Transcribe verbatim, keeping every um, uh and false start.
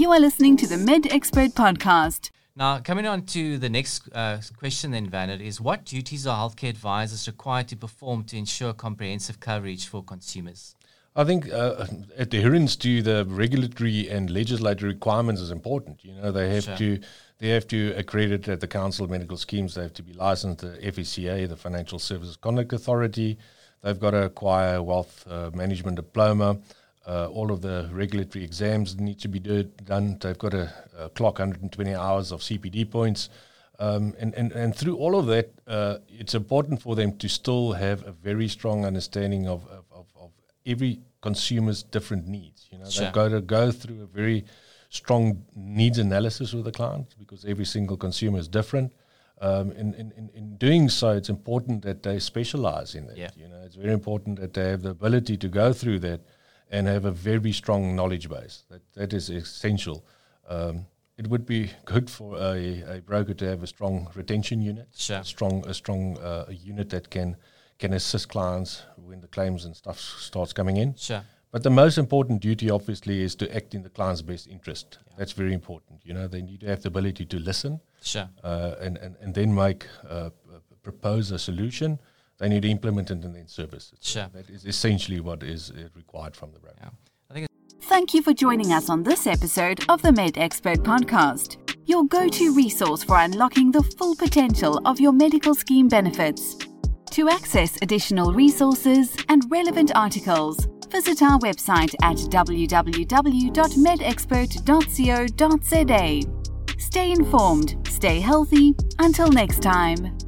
You are listening to the Med Expert Podcast. Now, coming on to the next uh, question then, Vanit, is what duties are healthcare advisors required to perform to ensure comprehensive coverage for consumers? I think uh, adherence to the regulatory and legislative requirements is important. You know, they have sure. to they have to accredit at the Council of Medical Schemes. They have to be licensed at the F E C A, the Financial Services Conduct Authority. They've got to acquire a Wealth uh, Management Diploma. Uh, all of the regulatory exams need to be do- done. They've got to uh, clock one hundred twenty hours of C P D points. Um, and, and, and through all of that, uh, it's important for them to still have a very strong understanding of, of, of, of every consumer's different needs. You know, sure. They've got to go through a very strong needs analysis with the client because every single consumer is different. Um, in, in, in doing so, it's important that they specialize in that. Yeah. You know, it's very important that they have the ability to go through that and have a very strong knowledge base. That that is essential. Um, it would be good for a, a broker to have a strong retention unit, sure. a strong a strong uh, unit that can can assist clients when the claims and stuff starts coming in. Sure. But the most important duty, obviously, is to act in the client's best interest. Yeah. That's very important. You know, they need to have the ability to listen, sure. uh, and, and and then make uh, propose a solution. They need to implement it and then service it. Sure. That is essentially what is required from the broker. Yeah. I think it's- Thank you for joining us on this episode of the Med Expert Podcast, your go-to resource for unlocking the full potential of your medical scheme benefits. To access additional resources and relevant articles, visit our website at w w w dot med expert dot co dot z a. Stay informed, stay healthy, until next time.